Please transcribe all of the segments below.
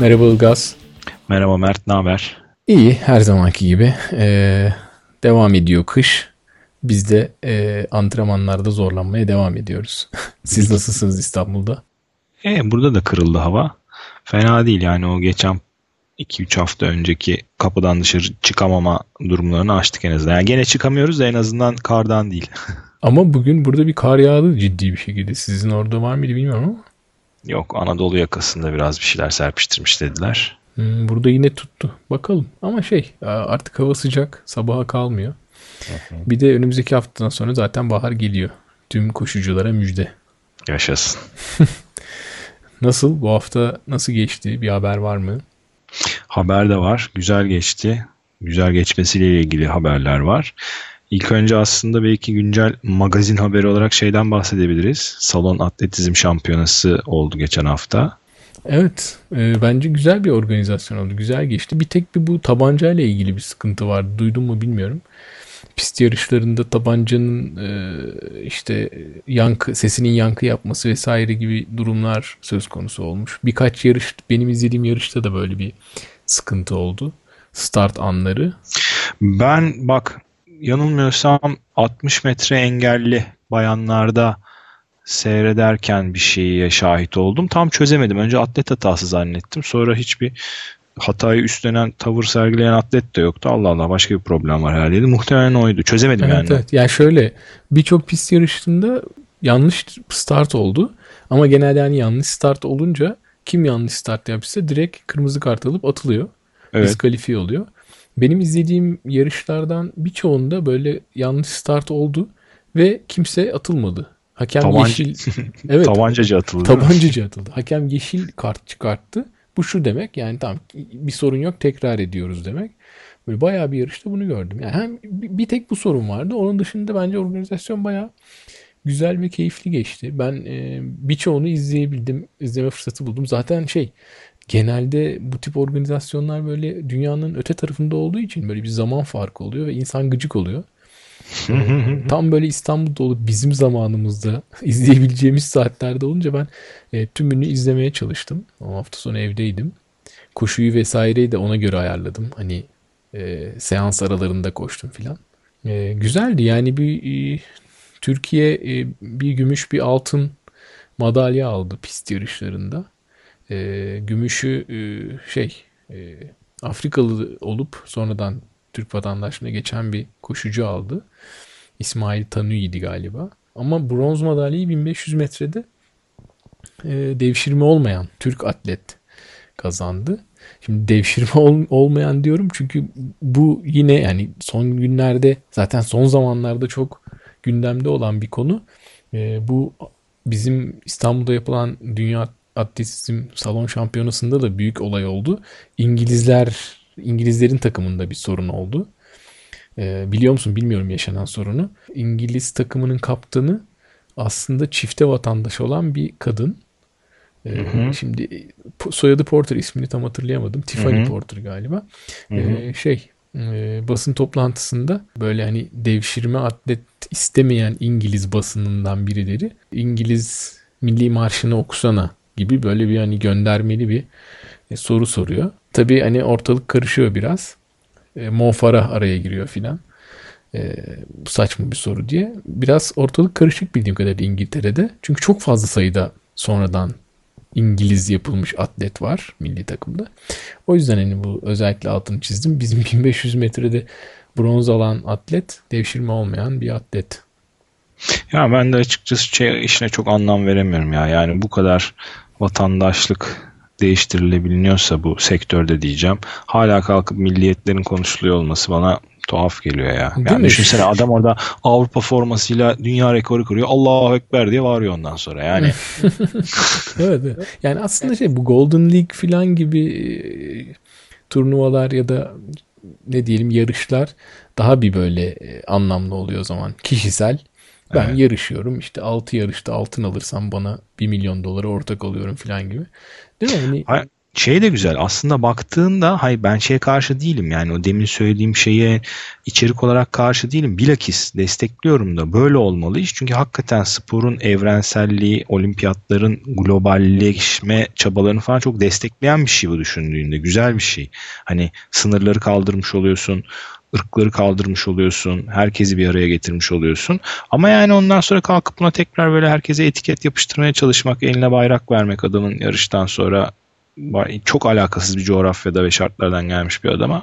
Merhaba Ilgaz. Merhaba Mert, ne haber? İyi, her zamanki gibi. Devam ediyor kış. Biz de antrenmanlarda zorlanmaya devam ediyoruz. Siz nasılsınız İstanbul'da? Burada da kırıldı hava. Fena değil yani, o geçen 2-3 hafta önceki kapıdan dışarı çıkamama durumlarını aştık en azından. Yani gene çıkamıyoruz da en azından kardan değil. Ama bugün burada bir kar yağdı ciddi bir şekilde. Sizin orada var mıydı bilmiyorum ama. Yok, Anadolu yakasında biraz bir şeyler serpiştirmiş dediler. Burada yine tuttu. Bakalım ama artık hava sıcak, sabaha kalmıyor. Bir de önümüzdeki haftadan sonra zaten bahar geliyor. Tüm koşuculara müjde. Yaşasın. Nasıl? Bu hafta nasıl geçti? Bir haber var mı? Haber de var. Güzel geçti. Güzel geçmesiyle ilgili haberler var. İlk önce aslında belki güncel magazin haberi olarak şeyden bahsedebiliriz. Salon Atletizm Şampiyonası oldu geçen hafta. Evet. Bence güzel bir organizasyon oldu. Güzel geçti. Bir tek bu tabanca ile ilgili bir sıkıntı vardı. Duydun mu bilmiyorum. Pist yarışlarında tabancanın sesinin yankı yapması vesaire gibi durumlar söz konusu olmuş. Birkaç yarış, benim izlediğim yarışta da böyle bir sıkıntı oldu. Start anları. Ben yanılmıyorsam 60 metre engelli bayanlarda seyrederken bir şeye şahit oldum. Tam çözemedim. Önce atlet hatası zannettim. Sonra hiçbir hatayı üstlenen, tavır sergileyen atlet de yoktu. Allah Allah, başka bir problem var herhalde. Muhtemelen oydu. Çözemedim evet, yani. Evet. Yani şöyle, birçok pist yarışında yanlış start oldu. Ama genelde yanlış start olunca kim yanlış start yapsa direkt kırmızı kart alıp atılıyor. Evet. Diskalifiye oluyor. Benim izlediğim yarışlardan birçoğunda böyle yanlış start oldu ve kimse atılmadı. Hakem yeşil. Evet. Tabancacı atıldı. Hakem yeşil kart çıkarttı. Bu şu demek yani, tamam bir sorun yok, tekrar ediyoruz demek. Böyle bayağı bir yarışta bunu gördüm. Yani hem bir tek bu sorun vardı. Onun dışında bence organizasyon bayağı güzel ve keyifli geçti. Ben birçoğunu izleyebildim. İzleme fırsatı buldum. Zaten genelde bu tip organizasyonlar böyle dünyanın öte tarafında olduğu için böyle bir zaman farkı oluyor ve insan gıcık oluyor. Tam böyle İstanbul'da olup bizim zamanımızda izleyebileceğimiz saatlerde olunca ben tümünü izlemeye çalıştım. O hafta sonu evdeydim. Koşuyu vesaireyi de ona göre ayarladım. Hani seans aralarında koştum filan. Güzeldi yani, bir Türkiye bir gümüş bir altın madalya aldı pist yarışlarında. Gümüşü Afrikalı olup sonradan Türk vatandaşlığına geçen bir koşucu aldı. İsmail Tanu'ydi galiba. Ama bronz madalyayı 1500 metrede devşirme olmayan Türk atlet kazandı. Şimdi devşirme olmayan diyorum çünkü bu yine yani son günlerde, zaten son zamanlarda çok gündemde olan bir konu. Bu bizim İstanbul'da yapılan Dünya Atletizm Salon Şampiyonası'nda da büyük olay oldu. İngilizlerin takımında bir sorun oldu. Biliyor musun bilmiyorum yaşanan sorunu. İngiliz takımının kaptanı aslında çifte vatandaş olan bir kadın. Şimdi soyadı Porter, ismini tam hatırlayamadım. Tiffany Porter galiba. Basın toplantısında böyle hani devşirme atlet istemeyen İngiliz basınından birileri İngiliz Milli Marşı'nı okusana gibi böyle bir hani göndermeli bir soru soruyor. Tabii hani ortalık karışıyor biraz. Mo Farah araya giriyor filan. Bu saçma bir soru diye. Biraz ortalık karışık bildiğim kadarıyla İngiltere'de. Çünkü çok fazla sayıda sonradan İngiliz yapılmış atlet var milli takımda. O yüzden hani bu özellikle altını çizdim. Bizim 1500 metrede bronz alan atlet devşirme olmayan bir atlet. Ya ben de açıkçası işine çok anlam veremiyorum ya. Yani bu kadar vatandaşlık değiştirilebiliyorsa bu sektörde diyeceğim. Hala kalkıp milliyetlerin konuşuluyor olması bana tuhaf geliyor ya. Yani düşünsene, adam orada Avrupa formasıyla dünya rekoru kuruyor. Allahu Ekber diye bağırıyor ondan sonra yani. Evet. Yani aslında bu Golden League falan gibi turnuvalar ya da ne diyelim yarışlar daha bir böyle anlamlı oluyor o zaman. Kişisel. Ben yarışıyorum 6 yarışta altın alırsam bana $1 milyon ortak alıyorum filan gibi. Değil mi? Şey de güzel aslında baktığında, hayır ben şeye karşı değilim yani, o demin söylediğim şeye içerik olarak karşı değilim, bilakis destekliyorum da, böyle olmalı iş. Çünkü hakikaten sporun evrenselliği, olimpiyatların globalleşme çabalarını falan çok destekleyen bir şey bu, düşündüğünde güzel bir şey. Hani sınırları kaldırmış oluyorsun, ırkları kaldırmış oluyorsun, herkesi bir araya getirmiş oluyorsun. Ama yani ondan sonra kalkıp buna tekrar böyle herkese etiket yapıştırmaya çalışmak, eline bayrak vermek adamın yarıştan sonra, çok alakasız bir coğrafyada ve şartlardan gelmiş bir adama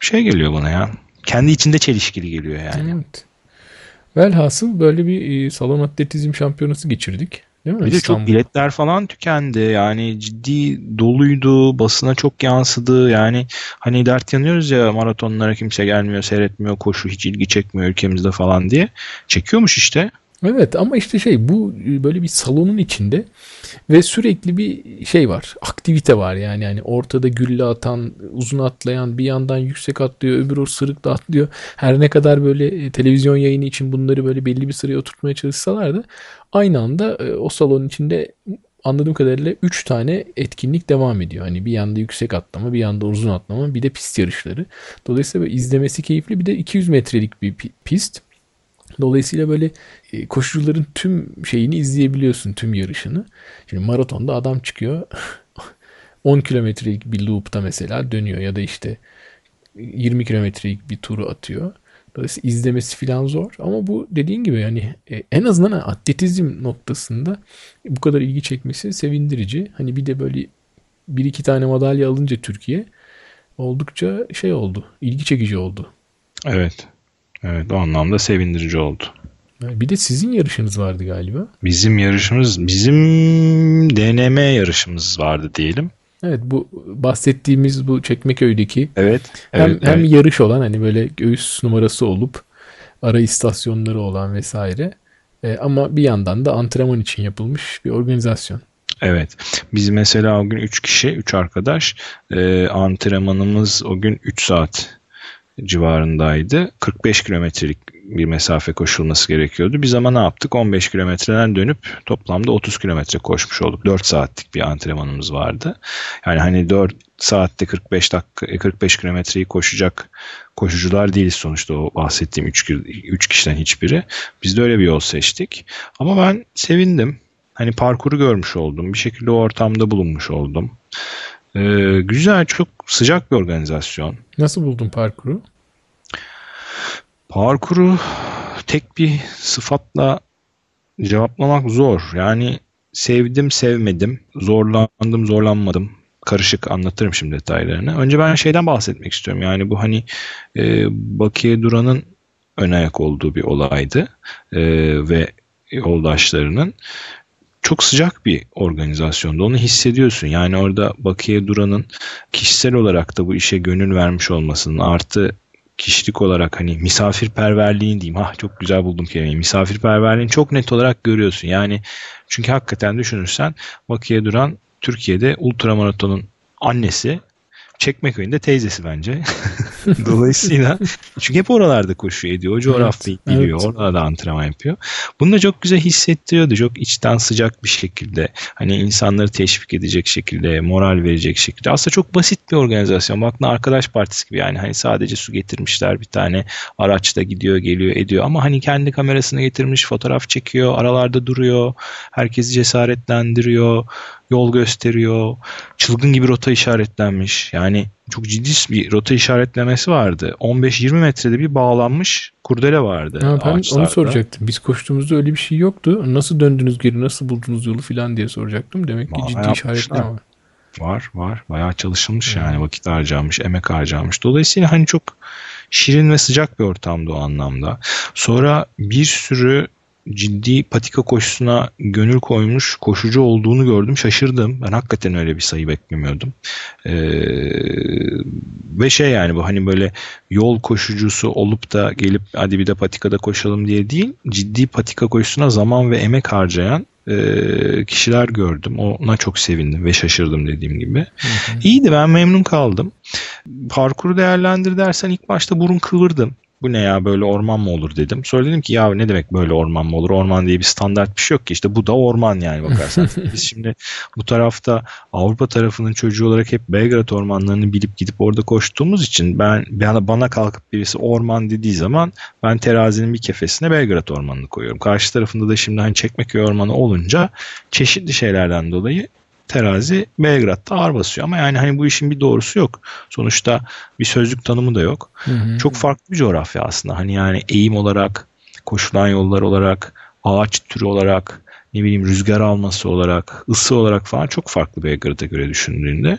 şey geliyor bana ya. Kendi içinde çelişkili geliyor yani. Evet. Velhasıl böyle bir salon atletizm şampiyonası geçirdik. Değil mi? Bir de çok biletler falan tükendi. Yani ciddi doluydu. Basına çok yansıdı. Yani hani dert yanıyoruz ya, maratonlara kimse gelmiyor, seyretmiyor, koşu hiç ilgi çekmiyor ülkemizde falan diye. Çekiyormuş işte. Evet ama işte şey, bu böyle bir salonun içinde ve sürekli bir şey var, aktivite var yani. Yani ortada gülle atan, uzun atlayan, bir yandan yüksek atlıyor, öbür o sırıkla atlıyor. Her ne kadar böyle televizyon yayını için bunları böyle belli bir sıraya oturtmaya çalışsalar da, aynı anda o salonun içinde anladığım kadarıyla 3 tane etkinlik devam ediyor. Hani bir yanda yüksek atlama, bir yanda uzun atlama, bir de pist yarışları. Dolayısıyla izlemesi keyifli, bir de 200 metrelik bir pist. Dolayısıyla böyle koşucuların tüm şeyini izleyebiliyorsun, tüm yarışını. Şimdi maratonda adam çıkıyor 10 kilometrelik bir loop'ta mesela dönüyor, ya da işte 20 kilometrelik bir turu atıyor. Dolayısıyla izlemesi filan zor. Ama bu dediğin gibi yani en azından atletizm noktasında bu kadar ilgi çekmesi sevindirici. Hani bir de böyle bir iki tane madalya alınca Türkiye oldukça şey oldu, ilgi çekici oldu. Evet. Evet, o anlamda sevindirici oldu. Bir de sizin yarışınız vardı galiba. Bizim yarışımız, bizim deneme yarışımız vardı diyelim. Evet, bu bahsettiğimiz bu Çekmeköy'deki hem yarış olan, hani böyle göğüs numarası olup ara istasyonları olan vesaire, ama bir yandan da antrenman için yapılmış bir organizasyon. Evet. Biz mesela o gün 3 kişi, 3 arkadaş, antrenmanımız o gün 3 saat civarındaydı. 45 kilometrelik bir mesafe koşulması gerekiyordu. Biz ama ne yaptık? 15 kilometreden dönüp toplamda 30 kilometre koşmuş olduk. 4 saatlik bir antrenmanımız vardı. Yani hani 4 saatte 45 kilometreyi koşacak koşucular değiliz sonuçta, o bahsettiğim 3 kişiden hiçbiri. Biz de öyle bir yol seçtik. Ama ben sevindim. Hani parkuru görmüş oldum. Bir şekilde o ortamda bulunmuş oldum. Güzel, çok sıcak bir organizasyon. Nasıl buldun parkuru? Parkuru tek bir sıfatla cevaplamak zor. Yani sevdim, sevmedim, zorlandım, zorlanmadım. Karışık, anlatırım şimdi detaylarını. Önce ben şeyden bahsetmek istiyorum. Yani bu hani Bakiye Duran'ın ön ayak olduğu bir olaydı. Ve yoldaşlarının. Çok sıcak bir organizasyonda, onu hissediyorsun. Yani orada Bakiye Duran'ın kişisel olarak da bu işe gönül vermiş olmasının, artı kişilik olarak hani misafirperverliğin diyeyim. Çok güzel buldum kelimeyi. Misafirperverliğini çok net olarak görüyorsun. Yani çünkü hakikaten düşünürsen Bakiye Duran Türkiye'de ultramaratonun annesi, Çekmeköy'ünde teyzesi bence. Dolayısıyla çünkü hep oralarda koşuyor ediyor. O coğrafyayı biliyor. Evet. Orada da antrenman yapıyor. Bunu da çok güzel hissettiriyordu. Çok içten sıcak bir şekilde. Hani insanları teşvik edecek şekilde, moral verecek şekilde. Aslında çok basit bir organizasyon. Bakın arkadaş partisi gibi yani. Hani sadece su getirmişler bir tane. Araçta gidiyor, geliyor, ediyor. Ama hani kendi kamerasını getirmiş, fotoğraf çekiyor. Aralarda duruyor. Herkesi cesaretlendiriyor. Yol gösteriyor. Çılgın gibi rota işaretlenmiş. Yani çok ciddi bir rota işaretlemesi vardı. 15-20 metrede bir bağlanmış kurdele vardı. Ben onu soracaktım. Biz koştuğumuzda öyle bir şey yoktu. Nasıl döndünüz geri, nasıl buldunuz yolu filan diye soracaktım. Demek ki ciddi işaretleme var. Var. Bayağı çalışılmış yani. Vakit harcanmış, emek harcanmış. Dolayısıyla hani çok şirin ve sıcak bir ortamdı o anlamda. Sonra bir sürü ciddi patika koşusuna gönül koymuş koşucu olduğunu gördüm. Şaşırdım. Ben hakikaten öyle bir sayı beklemiyordum. Ve şey yani bu hani böyle yol koşucusu olup da gelip hadi bir de patikada koşalım diye değil, ciddi patika koşusuna zaman ve emek harcayan kişiler gördüm. Ona çok sevindim ve şaşırdım dediğim gibi. Hı hı. İyiydi, ben memnun kaldım. Parkuru değerlendir dersen ilk başta burun kıvırdım. bu ne ya, böyle orman mı olur dedim. Sonra dedim ki ya ne demek böyle orman mı olur? Orman diye bir standart bir şey yok ki, işte bu da orman yani bakarsan. Biz şimdi bu tarafta Avrupa tarafının çocuğu olarak hep Belgrad ormanlarını bilip gidip orada koştuğumuz için bana kalkıp birisi orman dediği zaman ben terazinin bir kefesine Belgrad ormanını koyuyorum. Karşı tarafında da şimdi hani Çekmeköy ormanı olunca çeşitli şeylerden dolayı terazi Belgrad'da ağır basıyor. Ama yani hani bu işin bir doğrusu yok. Sonuçta bir sözlük tanımı da yok. Hı-hı. Çok farklı bir coğrafya aslında. Hani yani eğim olarak, koşulan yollar olarak, ağaç türü olarak, ne bileyim rüzgar alması olarak, ısı olarak falan çok farklı Belgrad'a göre düşündüğünde.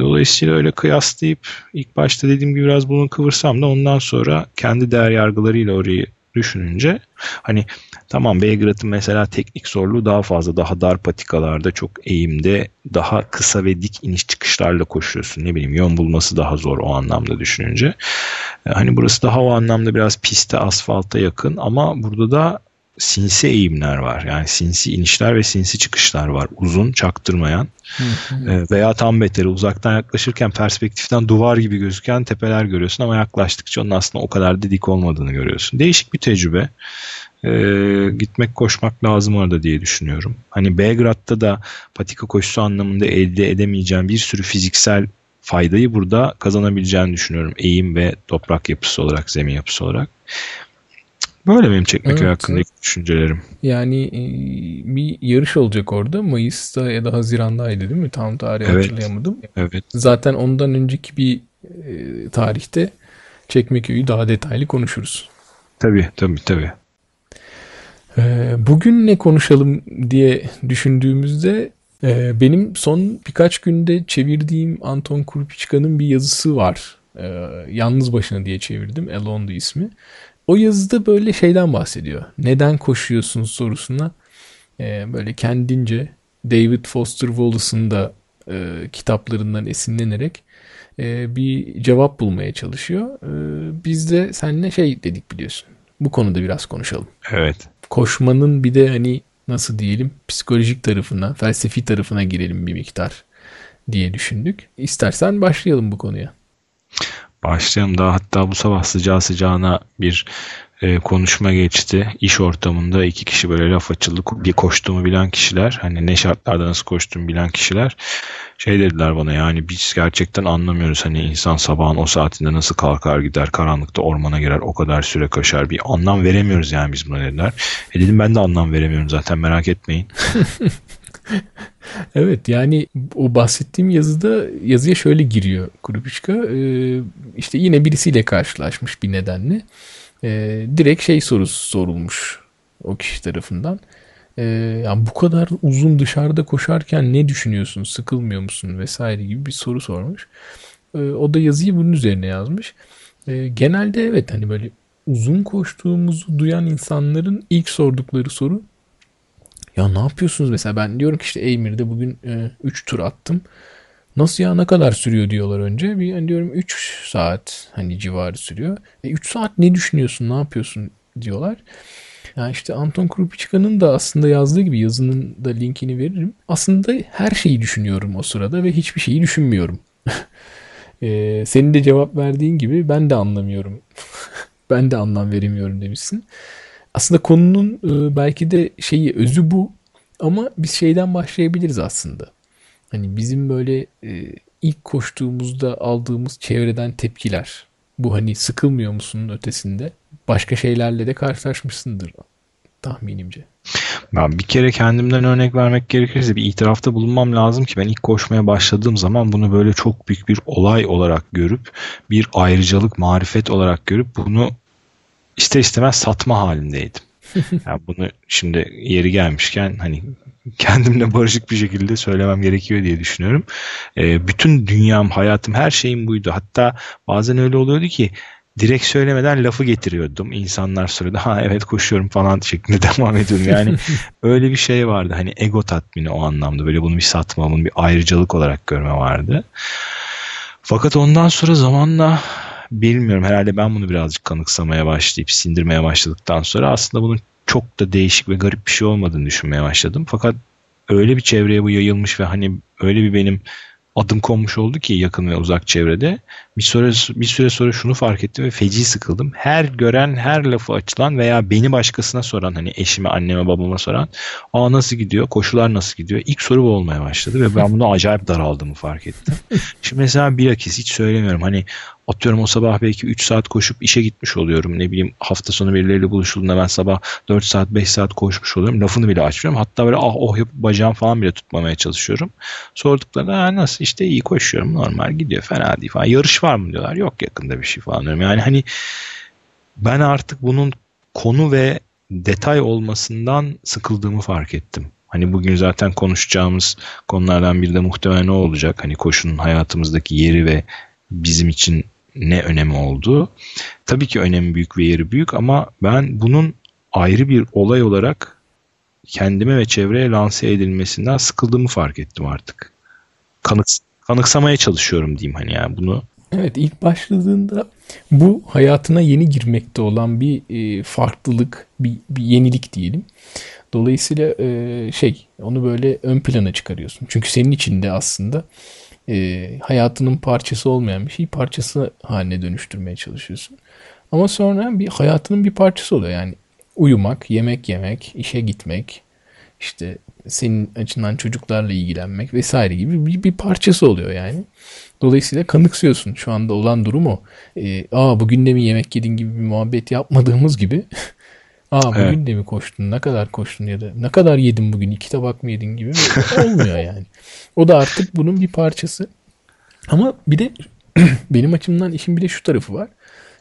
Dolayısıyla öyle kıyaslayıp ilk başta dediğim gibi biraz bunu kıvırsam da ondan sonra kendi değer yargılarıyla orayı düşününce hani tamam Belgrad'ın mesela teknik zorluğu daha fazla, daha dar patikalarda, çok eğimde, daha kısa ve dik iniş çıkışlarla koşuyorsun. Ne bileyim yön bulması daha zor o anlamda düşününce. Hani burası daha o anlamda biraz piste, asfalta yakın ama burada da sinsi eğimler var. Yani sinsi inişler ve sinsi çıkışlar var. Uzun, çaktırmayan veya tam beteri uzaktan yaklaşırken perspektiften duvar gibi gözüken tepeler görüyorsun ama yaklaştıkça onun aslında o kadar da dik olmadığını görüyorsun. Değişik bir tecrübe. Gitmek, koşmak lazım orada diye düşünüyorum. Hani Belgrad'da da patika koşusu anlamında elde edemeyeceğin bir sürü fiziksel faydayı burada kazanabileceğini düşünüyorum. Eğim ve toprak yapısı olarak, zemin yapısı olarak. Böyle benim Çekmeköy hakkındaki düşüncelerim. Yani bir yarış olacak orada. Mayıs'ta ya da Haziran'daydı değil mi? Tam tarihi hatırlayamadım. Evet. Zaten ondan önceki bir tarihte Çekmeköy'ü daha detaylı konuşuruz. Tabii. Bugün ne konuşalım diye düşündüğümüzde benim son birkaç günde çevirdiğim Anton Krupicka'nın bir yazısı var. Yalnız Başına diye çevirdim. Alone'du ismi. O yazıda böyle şeyden bahsediyor. Neden koşuyorsun sorusuna böyle kendince David Foster Wallace'ın da kitaplarından esinlenerek bir cevap bulmaya çalışıyor. Biz de seninle şey dedik biliyorsun. Bu konuda biraz konuşalım. Evet. Koşmanın bir de hani nasıl diyelim psikolojik tarafına, felsefi tarafına girelim bir miktar diye düşündük. İstersen başlayalım bu konuya. Başlayalım. Daha hatta bu sabah sıcağı sıcağına bir konuşma geçti. İş ortamında iki kişi böyle laf açıldı. Bir koştuğumu bilen kişiler, hani ne şartlarda nasıl koştuğumu bilen kişiler şey dediler bana, yani biz gerçekten anlamıyoruz. Hani insan sabahın o saatinde nasıl kalkar gider, karanlıkta ormana girer, o kadar süre koşar, bir anlam veremiyoruz yani biz buna dediler. Dedim ben de anlam veremiyorum zaten, merak etmeyin. Evet yani o bahsettiğim yazıya şöyle giriyor Krupicka, işte yine birisiyle karşılaşmış bir nedenle, direkt şey sorusu sorulmuş o kişi tarafından, yani bu kadar uzun dışarıda koşarken ne düşünüyorsun, sıkılmıyor musun vesaire gibi bir soru sormuş. O da yazıyı bunun üzerine yazmış. Genelde evet hani böyle uzun koştuğumuzu duyan insanların ilk sordukları soru, ya ne yapıyorsunuz mesela, ben diyorum ki işte Eymir'de bugün 3 tur attım. Nasıl ya, ne kadar sürüyor diyorlar önce. Bir yani diyorum 3 saat hani civarı sürüyor. 3 saat ne düşünüyorsun, ne yapıyorsun diyorlar. Yani işte Anton Krupicka'nın da aslında yazdığı gibi, yazının da linkini veririm. Aslında her şeyi düşünüyorum o sırada ve hiçbir şeyi düşünmüyorum. Senin de cevap verdiğin gibi ben de anlamıyorum. Ben de anlam veremiyorum demişsin. Aslında konunun belki de şeyi, özü bu ama biz şeyden başlayabiliriz aslında. Hani bizim böyle ilk koştuğumuzda aldığımız çevreden tepkiler. Bu hani sıkılmıyor musunun ötesinde başka şeylerle de karşılaşmışsındır tahminimce. Ben bir kere kendimden örnek vermek gerekirse bir itirafta bulunmam lazım ki ben ilk koşmaya başladığım zaman bunu böyle çok büyük bir olay olarak görüp, bir ayrıcalık, marifet olarak görüp bunu İster istemez satma halindeydim. Yani bunu şimdi yeri gelmişken hani kendimle barışık bir şekilde söylemem gerekiyor diye düşünüyorum. Bütün dünyam, hayatım, her şeyim buydu. Hatta bazen öyle oluyordu ki direkt söylemeden lafı getiriyordum. İnsanlar söyledi, ha evet koşuyorum falan şeklinde devam ediyorum. Yani öyle bir şey vardı. Hani ego tatmini o anlamda. Böyle bunu bir satmamın, bir ayrıcalık olarak görme vardı. Fakat ondan sonra zamanla bilmiyorum, herhalde ben bunu birazcık kanıksamaya başlayıp sindirmeye başladıktan sonra aslında bunun çok da değişik ve garip bir şey olmadığını düşünmeye başladım. Fakat öyle bir çevreye bu yayılmış ve hani öyle bir benim adım konmuş oldu ki yakın ve uzak çevrede. Bir süre sonra şunu fark ettim ve feci sıkıldım. Her gören, her lafı açılan veya beni başkasına soran, hani eşime, anneme, babama soran, "Aa, nasıl gidiyor? Koşular nasıl gidiyor?" İlk soru bu olmaya başladı ve ben bunu acayip daraldığımı fark ettim. Şimdi mesela bilakis hiç söylemiyorum. Hani atıyorum o sabah belki 3 saat koşup işe gitmiş oluyorum. Ne bileyim, hafta sonu birileriyle buluşulduğunda ben sabah 4 saat 5 saat koşmuş oluyorum. Lafını bile açmıyorum. Hatta böyle ah oh yapıp bacağım falan bile tutmamaya çalışıyorum. Sorduklarında nasıl, işte iyi koşuyorum, normal gidiyor, fena değil falan. Yarış var mı diyorlar. Yok yakında bir şey falan diyorum. Yani hani ben artık bunun konu ve detay olmasından sıkıldığımı fark ettim. Hani bugün zaten konuşacağımız konulardan biri de muhtemelen ne olacak? Hani koşunun hayatımızdaki yeri ve bizim için ne önemi olduğu. Tabii ki önemi büyük ve yeri büyük ama ben bunun ayrı bir olay olarak kendime ve çevreye lanse edilmesinden sıkıldığımı fark ettim artık. Kanıksamaya çalışıyorum diyeyim hani yani bunu. Evet, ilk başladığında bu hayatına yeni girmekte olan bir farklılık, bir yenilik diyelim. Dolayısıyla onu böyle ön plana çıkarıyorsun. Çünkü senin için de aslında hayatının parçası olmayan bir şeyi parçası haline dönüştürmeye çalışıyorsun. Ama sonra bir hayatının bir parçası oluyor. Yani uyumak, yemek yemek, işe gitmek, işte senin açından çocuklarla ilgilenmek vesaire gibi bir parçası oluyor yani. Dolayısıyla kanıksıyorsun. Şu anda olan durum o. Bugün de mi yemek yedin gibi bir muhabbet yapmadığımız gibi. Bugün evet. De mi koştun? Ne kadar koştun ya da ne kadar yedin bugün? 2 tabak mı yedin gibi olmuyor yani. O da artık bunun bir parçası. Ama bir de benim açımdan işin bir de şu tarafı var.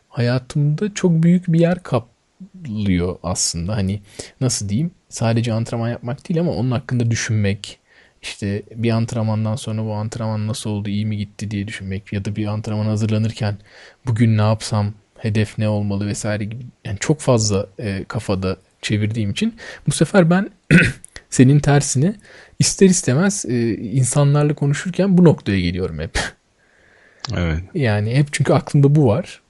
Hayatımda çok büyük bir yer kaplıyor aslında. Hani nasıl diyeyim? Sadece antrenman yapmak değil ama onun hakkında düşünmek. İşte bir antrenmandan sonra bu antrenman nasıl oldu, iyi mi gitti diye düşünmek ya da bir antrenman hazırlanırken bugün ne yapsam, hedef ne olmalı vesaire gibi. Yani çok fazla kafada çevirdiğim için bu sefer ben senin tersine ister istemez insanlarla konuşurken bu noktaya geliyorum hep. Evet. Yani hep çünkü aklımda bu var.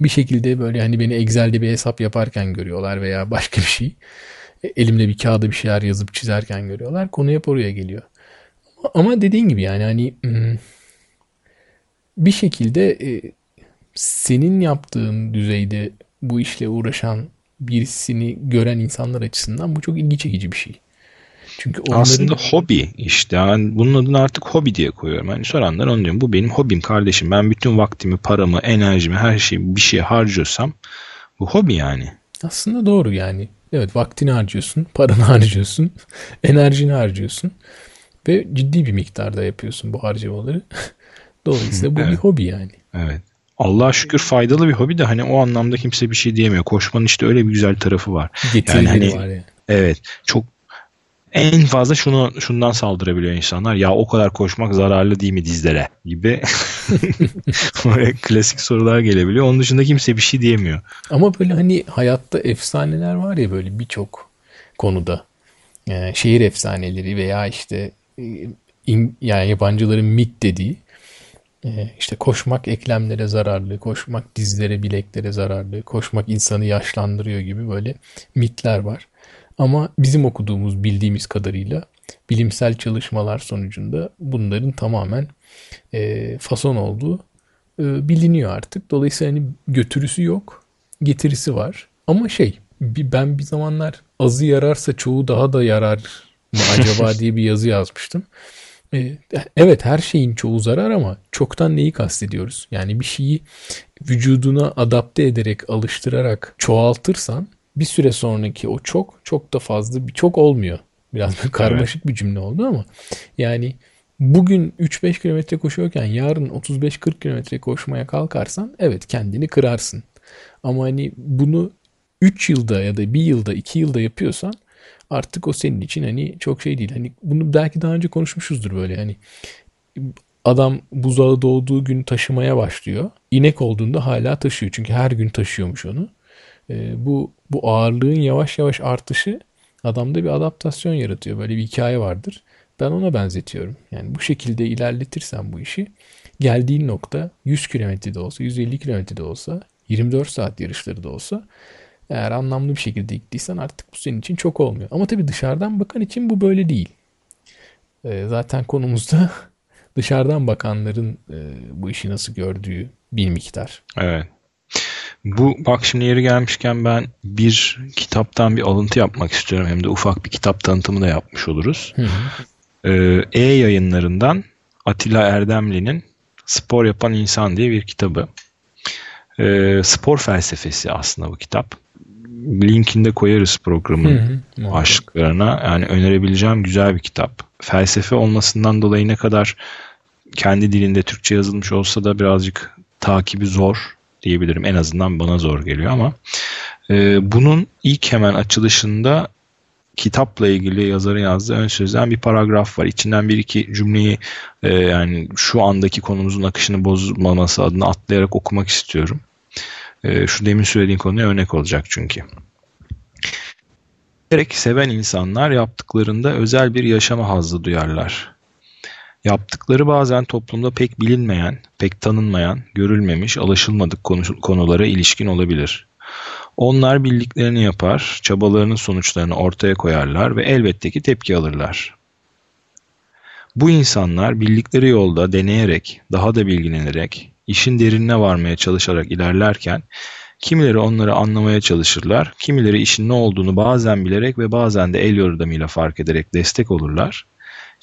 Bir şekilde böyle hani beni Excel'de bir hesap yaparken görüyorlar veya başka bir şey. Elimle bir kağıda bir şeyler yazıp çizerken görüyorlar. Konu hep oraya geliyor. Ama dediğin gibi yani hani bir şekilde senin yaptığın düzeyde bu işle uğraşan birisini gören insanlar açısından bu çok ilgi çekici bir şey. Çünkü onların... Aslında hobi işte. Yani bunun adını artık hobi diye koyuyorum. Yani soranlar onu diyorum. Bu benim hobim kardeşim. Ben bütün vaktimi, paramı, enerjimi, her şeyi bir şeye harcıyorsam bu hobi yani. Aslında doğru yani. Evet, vaktini harcıyorsun, paranı harcıyorsun, enerjini harcıyorsun ve ciddi bir miktarda yapıyorsun bu harcamaları. Dolayısıyla bu evet. Bir hobi yani. Evet. Allah'a şükür faydalı bir hobi de hani o anlamda kimse bir şey diyemiyor. Koşmanın işte öyle bir güzel tarafı var. Getirileri yani var yani. Evet. Çok en fazla şundan saldırabiliyor insanlar. Ya o kadar koşmak zararlı değil mi dizlere gibi klasik sorular gelebiliyor. Onun dışında kimse bir şey diyemiyor. Ama böyle hani hayatta efsaneler var ya böyle birçok konuda. Şehir efsaneleri veya işte yani yabancıların mit dediği. İşte koşmak eklemlere zararlı, koşmak dizlere, bileklere zararlı, koşmak insanı yaşlandırıyor gibi böyle mitler var. Ama bizim okuduğumuz, bildiğimiz kadarıyla bilimsel çalışmalar sonucunda bunların tamamen fason olduğu biliniyor artık. Dolayısıyla hani götürüsü yok, getirisi var. Ama ben bir zamanlar azı yararsa çoğu daha da yarar mı acaba diye bir yazı yazmıştım. Evet, her şeyin çoğu zarar ama çoktan neyi kastediyoruz? Yani bir şeyi vücuduna adapte ederek, alıştırarak çoğaltırsan bir süre sonraki o çok da fazla bir çok olmuyor. Biraz karmaşık bir cümle oldu ama yani bugün 3-5 kilometre koşuyorken yarın 35-40 kilometre koşmaya kalkarsan evet kendini kırarsın. Ama hani bunu 3 yılda ya da 1 yılda 2 yılda yapıyorsan artık o senin için hani çok değil. Hani bunu belki daha önce konuşmuşuzdur böyle hani adam buzağı doğduğu gün taşımaya başlıyor. İnek olduğunda hala taşıyor çünkü her gün taşıyormuş onu. Bu ağırlığın yavaş yavaş artışı adamda bir adaptasyon yaratıyor. Böyle bir hikaye vardır. Ben ona benzetiyorum. Yani bu şekilde ilerletirsen bu işi geldiğin nokta 100 kilometrede olsa, 150 kilometrede olsa, 24 saat yarışları da olsa eğer anlamlı bir şekilde gittiysen artık bu senin için çok olmuyor. Ama tabii dışarıdan bakan için bu böyle değil. Zaten konumuzda dışarıdan bakanların bu işi nasıl gördüğü bir miktar. Evet. Bu bak şimdi yeri gelmişken ben bir kitaptan bir alıntı yapmak istiyorum. Hem de ufak bir kitap tanıtımı da yapmış oluruz. E-Yayınlarından Atilla Erdemli'nin Spor Yapan İnsan diye bir kitabı. Spor felsefesi aslında bu kitap. Linkini de koyarız programın başlıklarına. Yani önerebileceğim güzel bir kitap. Felsefe olmasından dolayı ne kadar kendi dilinde Türkçe yazılmış olsa da birazcık takibi zor diyebilirim. En azından bana zor geliyor ama bunun ilk hemen açılışında kitapla ilgili yazarı yazdığı ön sözden bir paragraf var. İçinden bir iki cümleyi yani şu andaki konumuzun akışını bozmaması adına atlayarak okumak istiyorum. Şu demin söylediğim konuya örnek olacak çünkü. Gerek seven insanlar yaptıklarında özel bir yaşama hazzı duyarlar. Yaptıkları bazen toplumda pek bilinmeyen, pek tanınmayan, görülmemiş, alışılmadık konulara ilişkin olabilir. Onlar bildiklerini yapar, çabalarının sonuçlarını ortaya koyarlar ve elbette ki tepki alırlar. Bu insanlar bildikleri yolda deneyerek, daha da bilgilenerek, işin derinine varmaya çalışarak ilerlerken kimileri onları anlamaya çalışırlar, kimileri işin ne olduğunu bazen bilerek ve bazen de el yordamıyla fark ederek destek olurlar.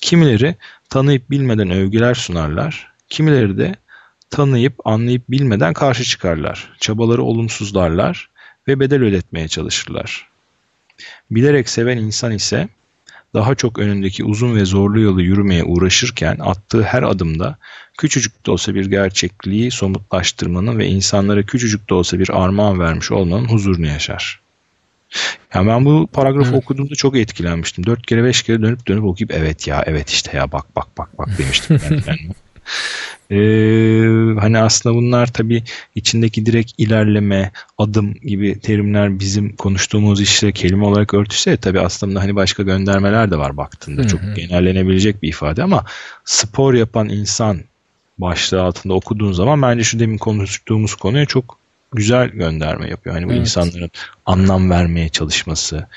Kimileri tanıyıp bilmeden övgüler sunarlar, kimileri de tanıyıp anlayıp bilmeden karşı çıkarlar, çabaları olumsuzlarlar ve bedel ödetmeye çalışırlar. Bilerek seven insan ise daha çok önündeki uzun ve zorlu yolu yürümeye uğraşırken attığı her adımda küçücük de olsa bir gerçekliği somutlaştırmanın ve insanlara küçücük de olsa bir armağan vermiş olmanın huzurunu yaşar. Yani ben bu paragrafı okuduğumda çok etkilenmiştim. 4 kere 5 kere dönüp okuyup evet bak demiştim. Yani. Hani aslında bunlar tabii içindeki direkt ilerleme, adım gibi terimler bizim konuştuğumuz işle kelime olarak örtüşse tabii aslında hani başka göndermeler de var baktığında. Çok genellenebilecek bir ifade ama spor yapan insan başlığı altında okuduğun zaman bence şu demin konuştuğumuz konuya çok güzel gönderme yapıyor. Hani bu insanların anlam vermeye çalışması.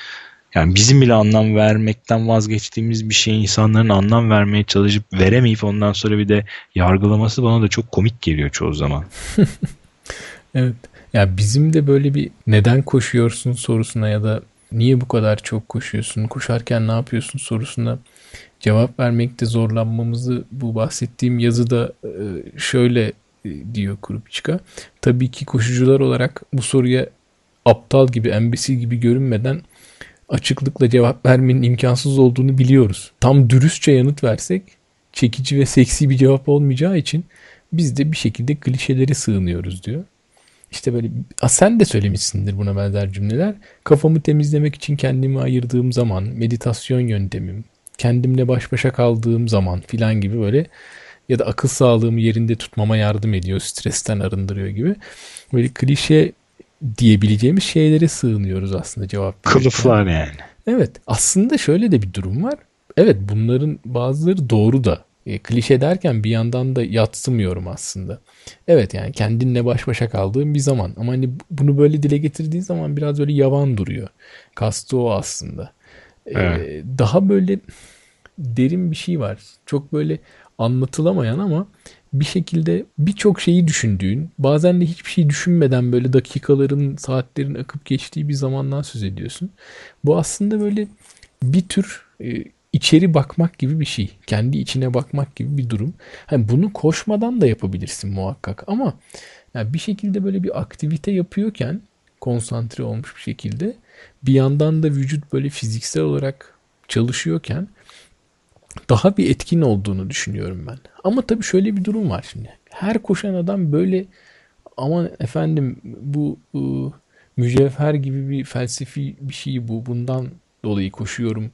Yani bizim bile anlam vermekten vazgeçtiğimiz bir şey insanların anlam vermeye çalışıp veremeyip ondan sonra bir de yargılaması bana da çok komik geliyor çoğu zaman. Evet. Ya bizim de böyle bir neden koşuyorsun sorusuna ya da niye bu kadar çok koşuyorsun, koşarken ne yapıyorsun sorusuna cevap vermekte zorlanmamızı bu bahsettiğim yazıda şöyle diyor Krupicka. Tabii ki koşucular olarak bu soruya aptal gibi, embesil gibi görünmeden açıklıkla cevap vermenin imkansız olduğunu biliyoruz. Tam dürüstçe yanıt versek çekici ve seksi bir cevap olmayacağı için biz de bir şekilde klişelere sığınıyoruz diyor. İşte böyle sen de söylemişsindir buna benzer cümleler. Kafamı temizlemek için kendimi ayırdığım zaman, meditasyon yöntemim, kendimle baş başa kaldığım zaman filan gibi böyle ya da akıl sağlığımı yerinde tutmama yardım ediyor, stresten arındırıyor gibi. Böyle klişe diyebileceğimiz şeylere sığınıyoruz aslında cevap. Kılıflar yani. Evet. Aslında şöyle de bir durum var. Evet, bunların bazıları doğru da. Klişe derken bir yandan da yatsımıyorum aslında. Evet, yani kendinle baş başa kaldığın bir zaman. Ama hani bunu böyle dile getirdiğin zaman biraz öyle yavan duruyor. Kastı o aslında. Evet. Daha böyle derin bir şey var. Çok böyle anlatılamayan ama bir şekilde birçok şeyi düşündüğün, bazen de hiçbir şey düşünmeden böyle dakikaların, saatlerin akıp geçtiği bir zamandan söz ediyorsun. Bu aslında böyle bir tür içeri bakmak gibi bir şey. Kendi içine bakmak gibi bir durum. Yani bunu koşmadan da yapabilirsin muhakkak ama yani bir şekilde böyle bir aktivite yapıyorken konsantre olmuş bir şekilde bir yandan da vücut böyle fiziksel olarak çalışıyorken daha bir etkin olduğunu düşünüyorum ben. Ama tabii şöyle bir durum var şimdi. Her koşan adam böyle aman efendim bu mücevher gibi bir felsefi bir şey bu. Bundan dolayı koşuyorum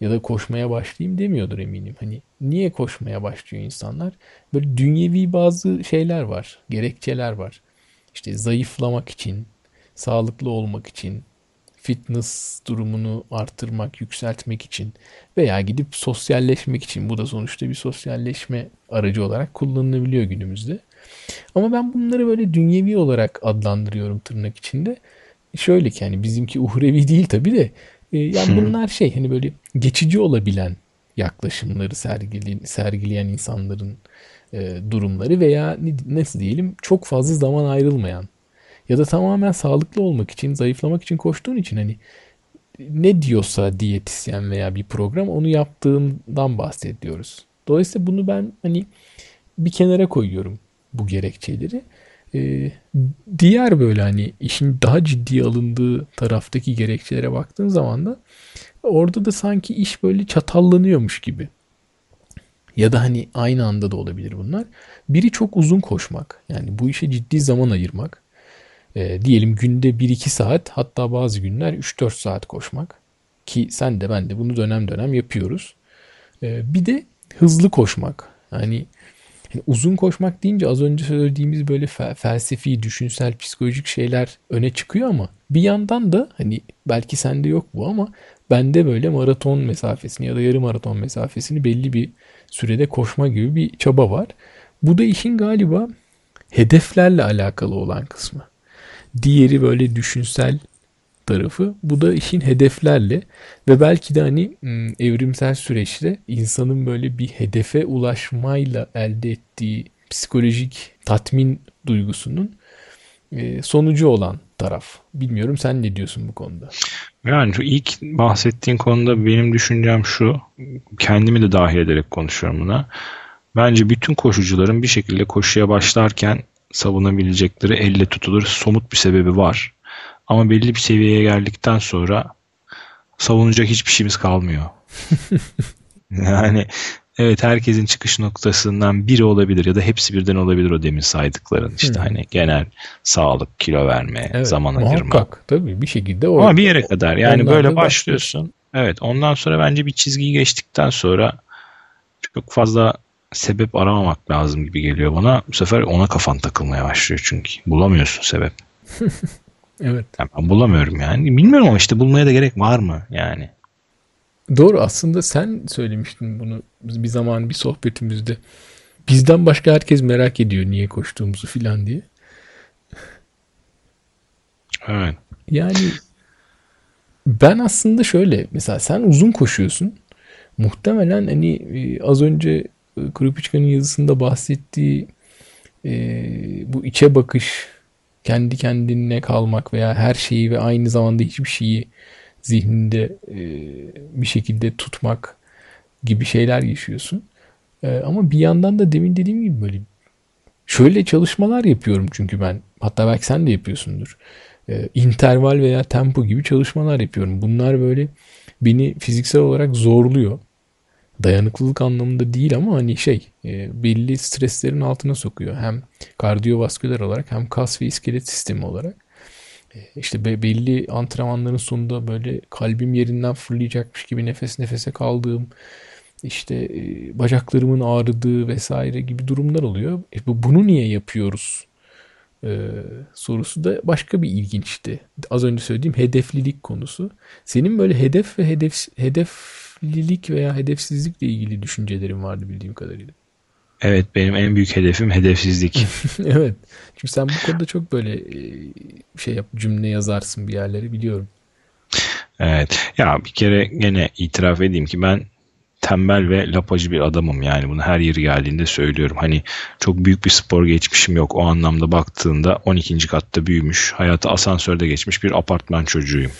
ya da koşmaya başlayayım demiyordur eminim. Hani niye koşmaya başlıyor insanlar? Böyle dünyevi bazı şeyler var. Gerekçeler var. İşte zayıflamak için, sağlıklı olmak için, fitness durumunu artırmak, yükseltmek için veya gidip sosyalleşmek için. Bu da sonuçta bir sosyalleşme aracı olarak kullanılabiliyor günümüzde. Ama ben bunları böyle dünyevi olarak adlandırıyorum tırnak içinde. Şöyle ki hani bizimki uhrevi değil tabii de yani bunlar şey hani böyle geçici olabilen yaklaşımları sergileyen insanların durumları veya nasıl diyelim çok fazla zaman ayrılmayan ya da tamamen sağlıklı olmak için, zayıflamak için koştuğun için hani ne diyorsa diyetisyen veya bir program onu yaptığından bahsediyoruz. Dolayısıyla bunu ben hani bir kenara koyuyorum bu gerekçeleri. Diğer böyle hani işin daha ciddiye alındığı taraftaki gerekçelere baktığın zaman da orada da sanki iş böyle çatallanıyormuş gibi. Ya da hani aynı anda da olabilir bunlar. Biri çok uzun koşmak. Yani bu işe ciddi zaman ayırmak. Diyelim günde 1-2 saat, hatta bazı günler 3-4 saat koşmak. Ki sen de ben de bunu dönem dönem yapıyoruz. Bir de hızlı koşmak. Yani uzun koşmak deyince az önce söylediğimiz böyle felsefi, düşünsel, psikolojik şeyler öne çıkıyor ama bir yandan da hani belki sende yok bu ama bende böyle maraton mesafesini ya da yarım maraton mesafesini belli bir sürede koşma gibi bir çaba var. Bu da işin galiba hedeflerle alakalı olan kısmı. Diğeri böyle düşünsel tarafı. Bu da işin hedeflerle ve belki de hani evrimsel süreçte insanın böyle bir hedefe ulaşmayla elde ettiği psikolojik tatmin duygusunun sonucu olan taraf. Bilmiyorum, sen ne diyorsun bu konuda? Yani şu ilk bahsettiğin konuda benim düşüncem şu. Kendimi de dahil ederek konuşuyorum buna. Bence bütün koşucuların bir şekilde koşuya başlarken savunabilecekleri elle tutulur somut bir sebebi var. Ama belli bir seviyeye geldikten sonra savunacak hiçbir şeyimiz kalmıyor. Yani evet, herkesin çıkış noktasından biri olabilir ya da hepsi birden olabilir o demin saydıkların. İşte hani genel sağlık, kilo verme, evet, zaman ayırma. Muhakkak tabii bir şekilde. Ama bir yere kadar yani böyle başlıyorsun. Evet, ondan sonra bence bir çizgiyi geçtikten sonra çok fazla sebep aramamak lazım gibi geliyor bana. Bu sefer ona kafan takılmaya başlıyor çünkü. Bulamıyorsun sebep. Evet. Ben bulamıyorum yani. Bilmiyorum ama işte bulmaya da gerek var mı yani? Doğru, aslında sen söylemiştin bunu bir zaman bir sohbetimizde. Bizden başka herkes merak ediyor niye koştuğumuzu filan diye. Evet. Yani ben aslında şöyle mesela sen uzun koşuyorsun. Muhtemelen hani az önce Krupicka'nın yazısında bahsettiği bu içe bakış, kendi kendine kalmak veya her şeyi ve aynı zamanda hiçbir şeyi zihninde bir şekilde tutmak gibi şeyler yaşıyorsun. Ama bir yandan da demin dediğim gibi böyle şöyle çalışmalar yapıyorum çünkü ben, hatta belki sen de yapıyorsundur. İnterval veya tempo gibi çalışmalar yapıyorum. Bunlar böyle beni fiziksel olarak zorluyor. Dayanıklılık anlamında değil ama hani belli streslerin altına sokuyor. Hem kardiyovasküler olarak hem kas ve iskelet sistemi olarak. Belli antrenmanların sonunda böyle kalbim yerinden fırlayacakmış gibi nefes nefese kaldığım, bacaklarımın ağrıdığı vesaire gibi durumlar oluyor. Bunu niye yapıyoruz sorusu da başka bir ilginçti. Az önce söylediğim hedeflilik konusu. Senin böyle hedef ve hedeflilik veya hedefsizlikle ilgili düşüncelerim vardı bildiğim kadarıyla. Evet, benim en büyük hedefim hedefsizlik. Evet. Çünkü sen bu konuda çok böyle cümle yazarsın bir yerleri biliyorum. Evet. Ya bir kere gene itiraf edeyim ki ben tembel ve lapacı bir adamım yani. Bunu her yeri geldiğinde söylüyorum. Hani çok büyük bir spor geçmişim yok. O anlamda baktığında 12. katta büyümüş, hayatı asansörde geçmiş bir apartman çocuğuyum.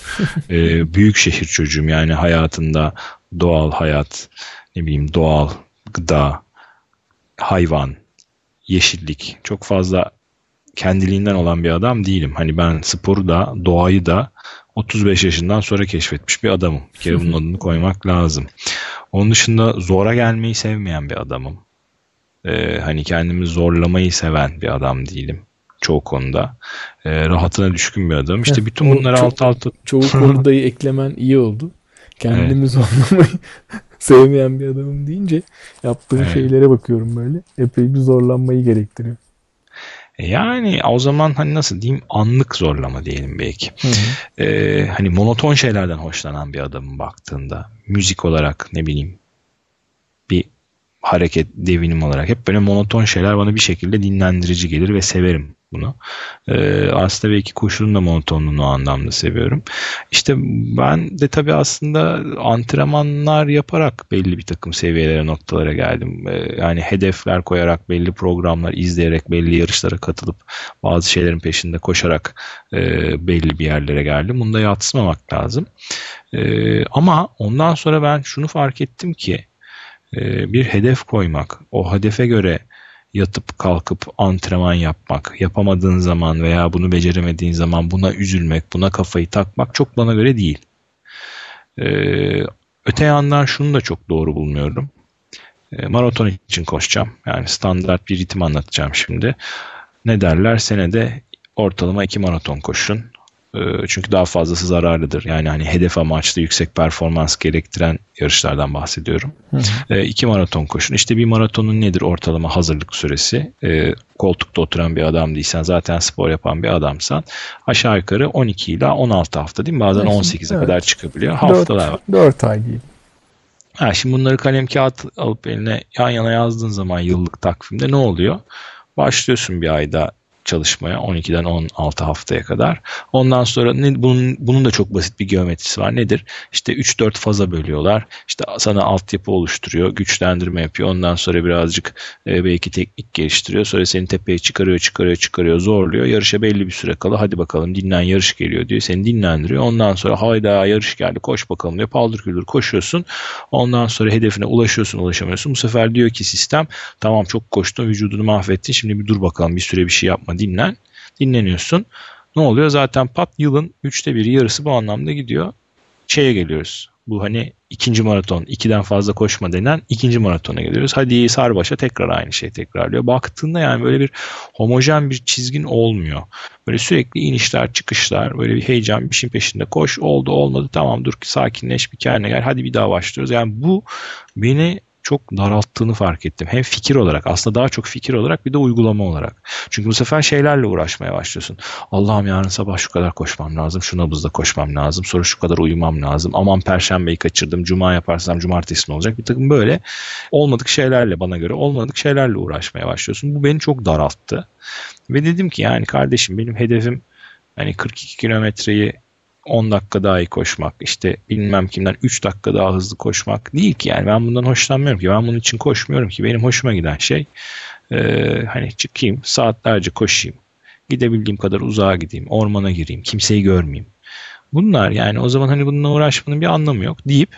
Büyük şehir çocuğum yani. Hayatında doğal hayat, doğal gıda, hayvan, yeşillik çok fazla kendiliğinden olan bir adam değilim. Hani ben sporu da doğayı da 35 yaşından sonra keşfetmiş bir adamım. Bir kere bunun adını koymak lazım. Onun dışında zora gelmeyi sevmeyen bir adamım. Hani kendimi zorlamayı seven bir adam değilim. Çoğu konuda. Rahatına düşkün bir adamım. Bütün bunları alt alta... Çoğu konuda eklemen iyi oldu. Kendimi zorlamayı sevmeyen bir adamım deyince yaptığım şeylere bakıyorum böyle. Epey bir zorlanmayı gerektiriyor. Yani o zaman hani nasıl diyeyim, anlık zorlama diyelim belki. Hani monoton şeylerden hoşlanan bir adamın baktığında müzik olarak bir hareket devinim olarak hep böyle monoton şeyler bana bir şekilde dinlendirici gelir ve severim. bunu. Aslında belki koşunun da monotonluğunu o anlamda seviyorum. İşte ben de tabii aslında antrenmanlar yaparak belli bir takım seviyelere, noktalara geldim. Yani hedefler koyarak, belli programlar izleyerek, belli yarışlara katılıp bazı şeylerin peşinde koşarak belli bir yerlere geldim. Bunu da yadsımamak lazım. Ama ondan sonra ben şunu fark ettim ki bir hedef koymak, o hedefe göre yatıp kalkıp antrenman yapmak, yapamadığın zaman veya bunu beceremediğin zaman buna üzülmek, buna kafayı takmak çok bana göre değil. Öte yandan şunu da çok doğru bulmuyorum. Maraton için koşacağım. Yani standart bir ritim anlatacağım şimdi. Ne derler? Senede ortalama 2 maraton koşun. Çünkü daha fazlası zararlıdır. Yani hani hedef amaçlı yüksek performans gerektiren yarışlardan bahsediyorum. 2 maraton koşun. İşte bir maratonun nedir ortalama hazırlık süresi? Koltukta oturan bir adam değilsen, zaten spor yapan bir adamsan aşağı yukarı 12 ila 16 hafta, değil mi? Bazen 18'e kadar çıkabiliyor. Haftalar var. 4 ay diyeyim. Ha, şimdi bunları kalem kağıt alıp eline yan yana yazdığın zaman yıllık takvimde ne oluyor? Başlıyorsun bir ayda çalışmaya, 12'den 16 haftaya kadar. Ondan sonra bunun da çok basit bir geometrisi var. Nedir? İşte 3-4 faza bölüyorlar. İşte sana altyapı oluşturuyor, güçlendirme yapıyor. Ondan sonra birazcık belki teknik geliştiriyor. Sonra seni tepeye çıkarıyor, zorluyor. Yarışa belli bir süre kala, hadi bakalım dinlen, yarış geliyor diyor. Seni dinlendiriyor. Ondan sonra hayda yarış geldi, koş bakalım diyor. Paldır küldür koşuyorsun. Ondan sonra hedefine ulaşıyorsun, ulaşamıyorsun. Bu sefer diyor ki sistem, tamam çok koştun, vücudunu mahvettin. Şimdi bir dur bakalım, bir süre bir şey yapma. Dinleniyorsun. Ne oluyor? Zaten pat yılın 1/3 yarısı bu anlamda gidiyor. Şeye geliyoruz. Bu hani 2. maraton, 2'den fazla koşma denen 2. maratona geliyoruz. Hadi sarbaşa, tekrar aynı şey tekrarlıyor. Baktığında yani böyle bir homojen bir çizgin olmuyor. Böyle sürekli inişler, çıkışlar, böyle bir heyecan, bir şeyin peşinde koş, oldu olmadı, tamam dur ki sakinleş, bir kendine gel, hadi bir daha başlıyoruz. Yani bu beni çok daralttığını fark ettim. Hem fikir olarak, aslında daha çok fikir olarak, bir de uygulama olarak. Çünkü bu sefer şeylerle uğraşmaya başlıyorsun. Allah'ım yarın sabah şu kadar koşmam lazım, şu nabızda koşmam lazım, sonra şu kadar uyumam lazım. Aman perşembeyi kaçırdım, cuma yaparsam cumartesi ne olacak? Bir takım böyle olmadık şeylerle, bana göre olmadık şeylerle uğraşmaya başlıyorsun. Bu beni çok daralttı. Ve dedim ki yani kardeşim, benim hedefim hani 42 kilometreyi 10 dakika daha iyi koşmak, işte bilmem kimden 3 dakika daha hızlı koşmak değil ki. Yani ben bundan hoşlanmıyorum ki, ben bunun için koşmuyorum ki. Benim hoşuma giden şey hani çıkayım, saatlerce koşayım, gidebildiğim kadar uzağa gideyim, ormana gireyim, kimseyi görmeyeyim. Bunlar yani, o zaman hani bununla uğraşmanın bir anlamı yok deyip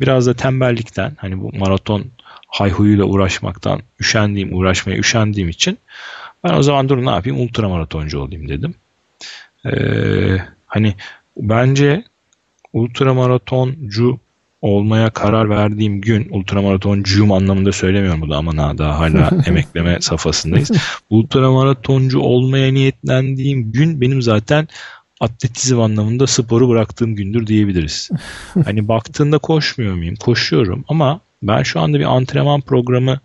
biraz da tembellikten, hani bu maraton hayhuyuyla uğraşmaktan uğraşmaya üşendiğim için ben o zaman dur ne yapayım, ultramaratoncu olayım dedim. Hani bence ultramaratoncu olmaya karar verdiğim gün, ultramaratoncuyum anlamında söylemiyorum bu da, ama daha hala emekleme safhasındayız. Ultramaratoncu olmaya niyetlendiğim gün benim zaten atletizm anlamında sporu bıraktığım gündür diyebiliriz. Hani baktığında koşmuyor muyum? Koşuyorum ama ben şu anda bir antrenman programı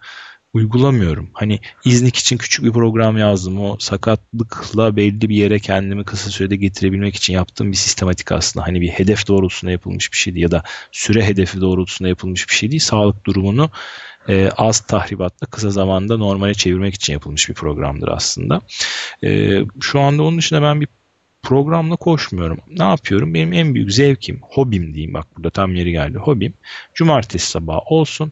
uygulamıyorum. Hani İznik için küçük bir program yazdım. O sakatlıkla belli bir yere kendimi kısa sürede getirebilmek için yaptığım bir sistematik aslında. Hani bir hedef doğrultusunda yapılmış bir şeydi ya da süre hedefi doğrultusunda yapılmış bir şey değil. Sağlık durumunu az tahribatla kısa zamanda normale çevirmek için yapılmış bir programdır aslında. Şu anda onun dışında ben bir programla koşmuyorum. Ne yapıyorum? Benim en büyük zevkim, hobim diyeyim, bak burada tam yeri geldi, hobim. Cumartesi sabahı olsun.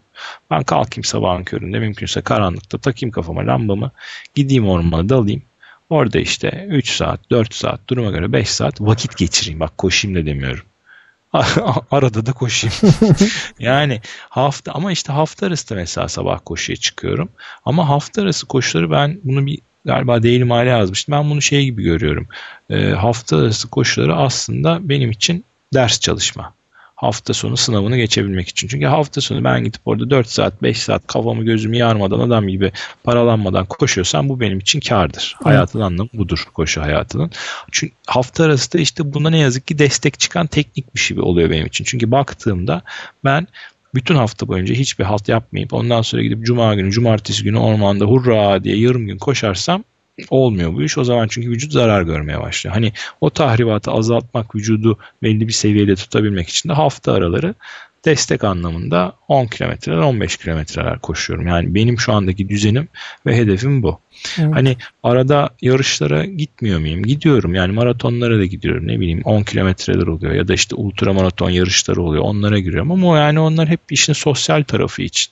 Ben kalkayım sabahın köründe, mümkünse karanlıkta takayım kafama lambamı. Gideyim ormana dalayım. Orada işte 3 saat, 4 saat, duruma göre 5 saat vakit geçireyim. Bak koşayım da demiyorum. Arada da koşayım. Yani hafta, ama işte hafta arası da mesela sabah koşuya çıkıyorum. Ama hafta arası koşuları ben bunu bir galiba değilim hale yazmıştım. Ben bunu şey gibi görüyorum. Hafta arası koşuları aslında benim için ders çalışma. Hafta sonu sınavını geçebilmek için. Çünkü hafta sonu ben gidip orada 4 saat, 5 saat kafamı gözümü yarmadan, adam gibi paralanmadan koşuyorsam bu benim için kârdır. Evet. Hayatın anlamı budur, koşu hayatının. Çünkü hafta arası da işte buna ne yazık ki destek çıkan teknik bir şey oluyor benim için. Çünkü baktığımda ben bütün hafta boyunca hiçbir halt yapmayıp ondan sonra gidip cuma günü, cumartesi günü ormanda hurra diye yarım gün koşarsam olmuyor bu iş. O zaman çünkü vücut zarar görmeye başlıyor. Hani o tahribatı azaltmak, vücudu belli bir seviyede tutabilmek için de hafta araları destek anlamında 10 kilometreler 15 kilometreler koşuyorum. Yani benim şu andaki düzenim ve hedefim bu. Evet. Hani arada yarışlara gitmiyor muyum? Gidiyorum. Yani maratonlara da gidiyorum. Ne bileyim 10 kilometreler oluyor ya da işte ultra maraton yarışları oluyor. Onlara giriyorum ama yani onlar hep işin sosyal tarafı için.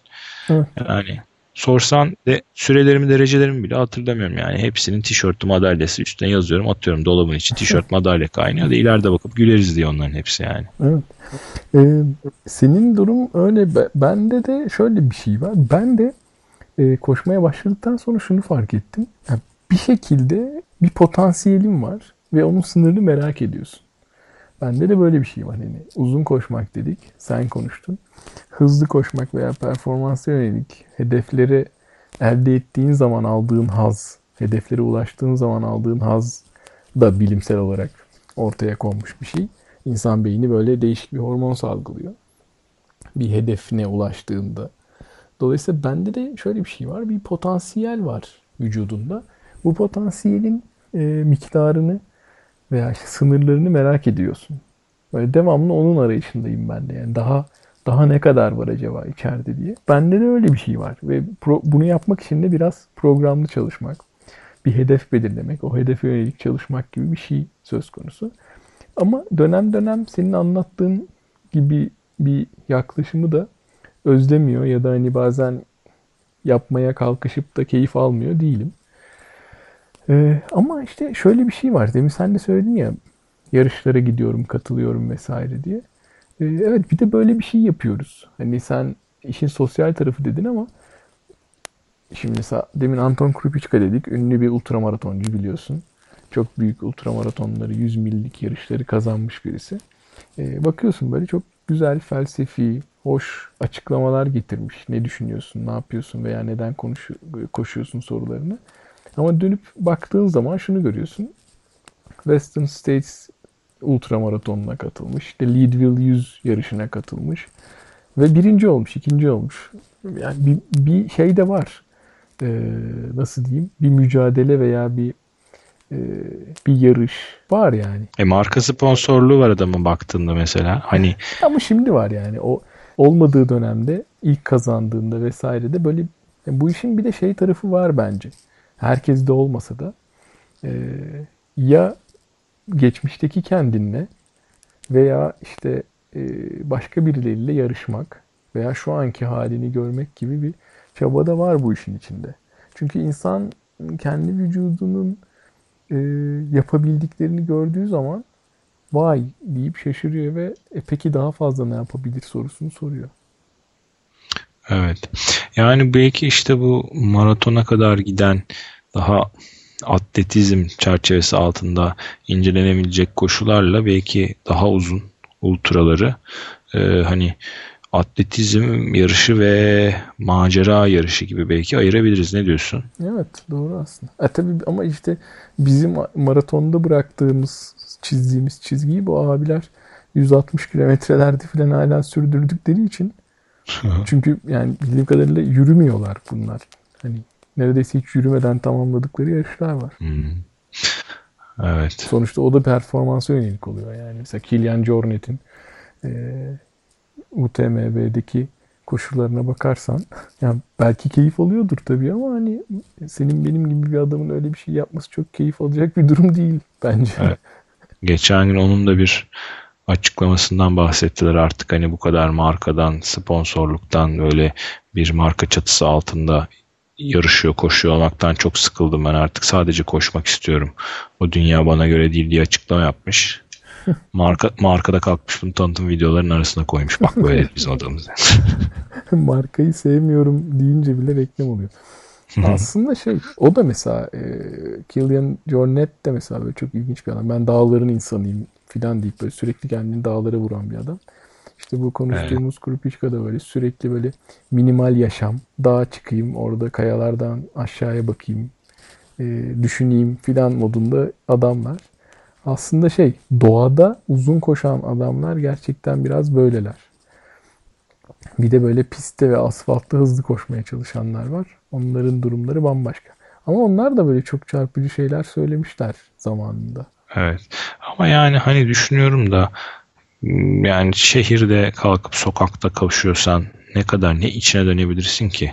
Evet. Yani sorsan de sürelerimi, derecelerimi bile hatırlamıyorum yani. Hepsinin tişörtü, madalyası üstüne yazıyorum, atıyorum dolabın içi tişört, madalya kaynıyor da ileride bakıp güleriz diye onların hepsi yani. Evet. Senin durum öyle. Bende de şöyle bir şey var. Ben de koşmaya başladıktan sonra şunu fark ettim. Yani bir şekilde bir potansiyelim var ve onun sınırını merak ediyorsun. Bende de böyle bir şey var. Yani uzun koşmak dedik, sen konuştun. Hızlı koşmak veya performansa yönelik hedefleri elde ettiğin zaman aldığın haz, hedeflere ulaştığın zaman aldığın haz da bilimsel olarak ortaya konmuş bir şey. İnsan beyni böyle değişik bir hormon salgılıyor bir hedefine ulaştığında. Dolayısıyla bende de şöyle bir şey var. Bir potansiyel var vücudunda. Bu potansiyelin miktarını veya işte sınırlarını merak ediyorsun. Böyle devamlı onun arayışındayım ben de. Yani daha ne kadar var acaba içeride diye. Bende de öyle bir şey var. Ve bunu yapmak için de biraz programlı çalışmak, bir hedef belirlemek, o hedefe yönelik çalışmak gibi bir şey söz konusu. Ama dönem dönem senin anlattığın gibi bir yaklaşımı da özlemiyor ya da hani bazen yapmaya kalkışıp da keyif almıyor değilim. Ama işte şöyle bir şey var. Demin sen de söyledin ya, yarışlara gidiyorum, katılıyorum vesaire diye. Evet, bir de böyle bir şey yapıyoruz. Hani sen işin sosyal tarafı dedin ama şimdi mesela demin Anton Krupicka dedik. Ünlü bir ultramaratoncu biliyorsun. Çok büyük ultramaratonları, 100 millik yarışları kazanmış birisi. Bakıyorsun böyle çok güzel, felsefi, hoş açıklamalar getirmiş. Ne düşünüyorsun, ne yapıyorsun veya neden koşuyorsun sorularını. Ama dönüp baktığın zaman şunu görüyorsun. Western States ultramaratonuna katılmış. İşte Leadville 100 yarışına katılmış. Ve birinci olmuş, ikinci olmuş. Yani bir şey de var. Nasıl diyeyim? Bir mücadele veya bir yarış var yani. Marka sponsorluğu var adamın baktığında mesela. Hani... Ama şimdi var yani. O olmadığı dönemde, ilk kazandığında vesaire de böyle yani bu işin bir de şey tarafı var bence. Herkes de olmasa da ya geçmişteki kendinle veya işte başka birileriyle yarışmak veya şu anki halini görmek gibi bir çaba da var bu işin içinde. Çünkü insan kendi vücudunun yapabildiklerini gördüğü zaman vay deyip şaşırıyor ve peki daha fazla ne yapabilir sorusunu soruyor. Evet. Yani belki işte bu maratona kadar giden daha atletizm çerçevesi altında incelenebilecek koşularla belki daha uzun ultraları hani atletizm yarışı ve macera yarışı gibi belki ayırabiliriz. Ne diyorsun? Evet, doğru aslında. Tabii ama işte bizim maratonda bıraktığımız, çizdiğimiz çizgiyi bu abiler 160 kilometrelerde falan hala sürdürdükleri için. Çünkü yani bildiğim kadarıyla yürümüyorlar bunlar. Hani neredeyse hiç yürümeden tamamladıkları yarışlar var. Evet. Sonuçta o da performansa yönelik oluyor yani. Mesela Kylian Jornet'in UTMB'deki koşularına bakarsan yani belki keyif alıyordur tabii ama hani senin benim gibi bir adamın öyle bir şey yapması çok keyif alacak bir durum değil bence. Evet. Geçen gün onun da bir açıklamasından bahsettiler artık hani bu kadar markadan, sponsorluktan böyle bir marka çatısı altında yarışıyor, koşuyor olmaktan çok sıkıldım ben artık. Sadece koşmak istiyorum. O dünya bana göre değil diye açıklama yapmış. Markada kalkmış bunu tanıtım videolarının arasına koymuş. Bak böyle bizim adamız. Markayı sevmiyorum deyince bile reklam oluyor. Aslında o da mesela Kylian Jornet de mesela böyle çok ilginç bir adam. Ben dağların insanıyım filan deyip böyle sürekli kendini dağlara vuran bir adam. İşte bu konuştuğumuz Krupicka da böyle sürekli böyle minimal yaşam, dağa çıkayım, orada kayalardan aşağıya bakayım, düşüneyim filan modunda adamlar. Aslında doğada uzun koşan adamlar gerçekten biraz böyleler. Bir de böyle pistte ve asfaltta hızlı koşmaya çalışanlar var. Onların durumları bambaşka. Ama onlar da böyle çok çarpıcı şeyler söylemişler zamanında. Evet. Ama yani hani düşünüyorum da Yani şehirde kalkıp sokakta kavuşuyorsan ne kadar ne içine dönebilirsin ki?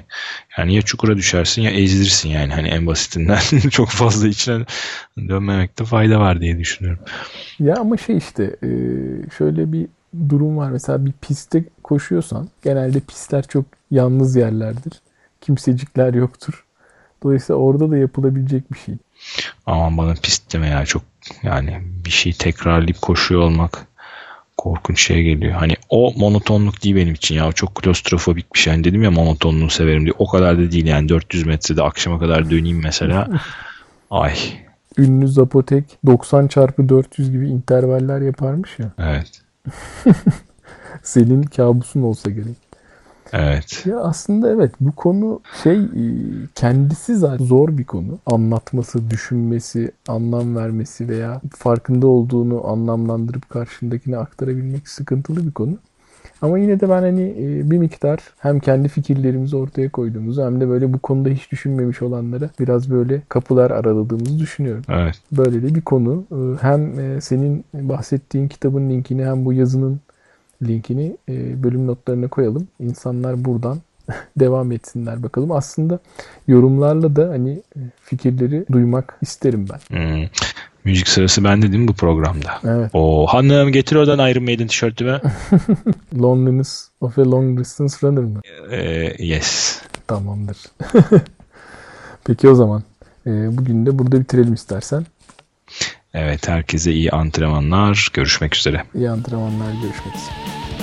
Yani ya çukura düşersin ya ezilirsin yani, hani en basitinden çok fazla içine dönmemekte fayda var diye düşünüyorum. Ya ama şey işte şöyle bir durum var. Mesela bir pistte koşuyorsan genelde pistler çok yalnız yerlerdir. Kimsecikler yoktur. Dolayısıyla orada da yapılabilecek bir şey. Aman bana pist deme ya, çok yani bir şey tekrarlayıp koşuyor olmak korkunç şey geliyor. Hani o monotonluk değil benim için ya. O çok klostrofobik bir şey. Hani dedim ya monotonluğu severim diye. O kadar da değil yani. 400 metrede akşama kadar döneyim mesela. Ay. Ünlü Zapotek 90x400 gibi intervaller yaparmış ya. Evet. Senin kabusun olsa gerek. Evet. Ya aslında evet, bu konu şey kendisi zaten zor bir konu. Anlatması, düşünmesi, anlam vermesi veya farkında olduğunu anlamlandırıp karşındakine aktarabilmek sıkıntılı bir konu. Ama yine de ben hani bir miktar hem kendi fikirlerimizi ortaya koyduğumuzu hem de böyle bu konuda hiç düşünmemiş olanlara biraz böyle kapılar araladığımızı düşünüyorum. Evet. Böyle de bir konu. Hem senin bahsettiğin kitabın linkini hem bu yazının linkini bölüm notlarına koyalım. İnsanlar buradan devam etsinler bakalım. Aslında yorumlarla da hani fikirleri duymak isterim ben. Müzik sırası bende değil mi bu programda? Evet. Oo, hanım getir oradan Iron Maiden tişörtümü. Loneliness of a Long Distance Runner mı? Yes. Tamamdır. Peki o zaman bugün de burada bitirelim istersen. Evet, herkese iyi antrenmanlar. Görüşmek üzere. İyi antrenmanlar. Görüşmek üzere.